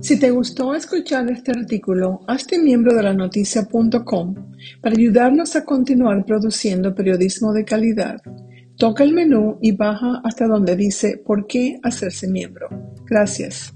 Si te gustó escuchar este artículo, hazte miembro de lanoticia.com para ayudarnos a continuar produciendo periodismo de calidad. Toca el menú y baja hasta donde dice ¿Por qué hacerse miembro? Gracias.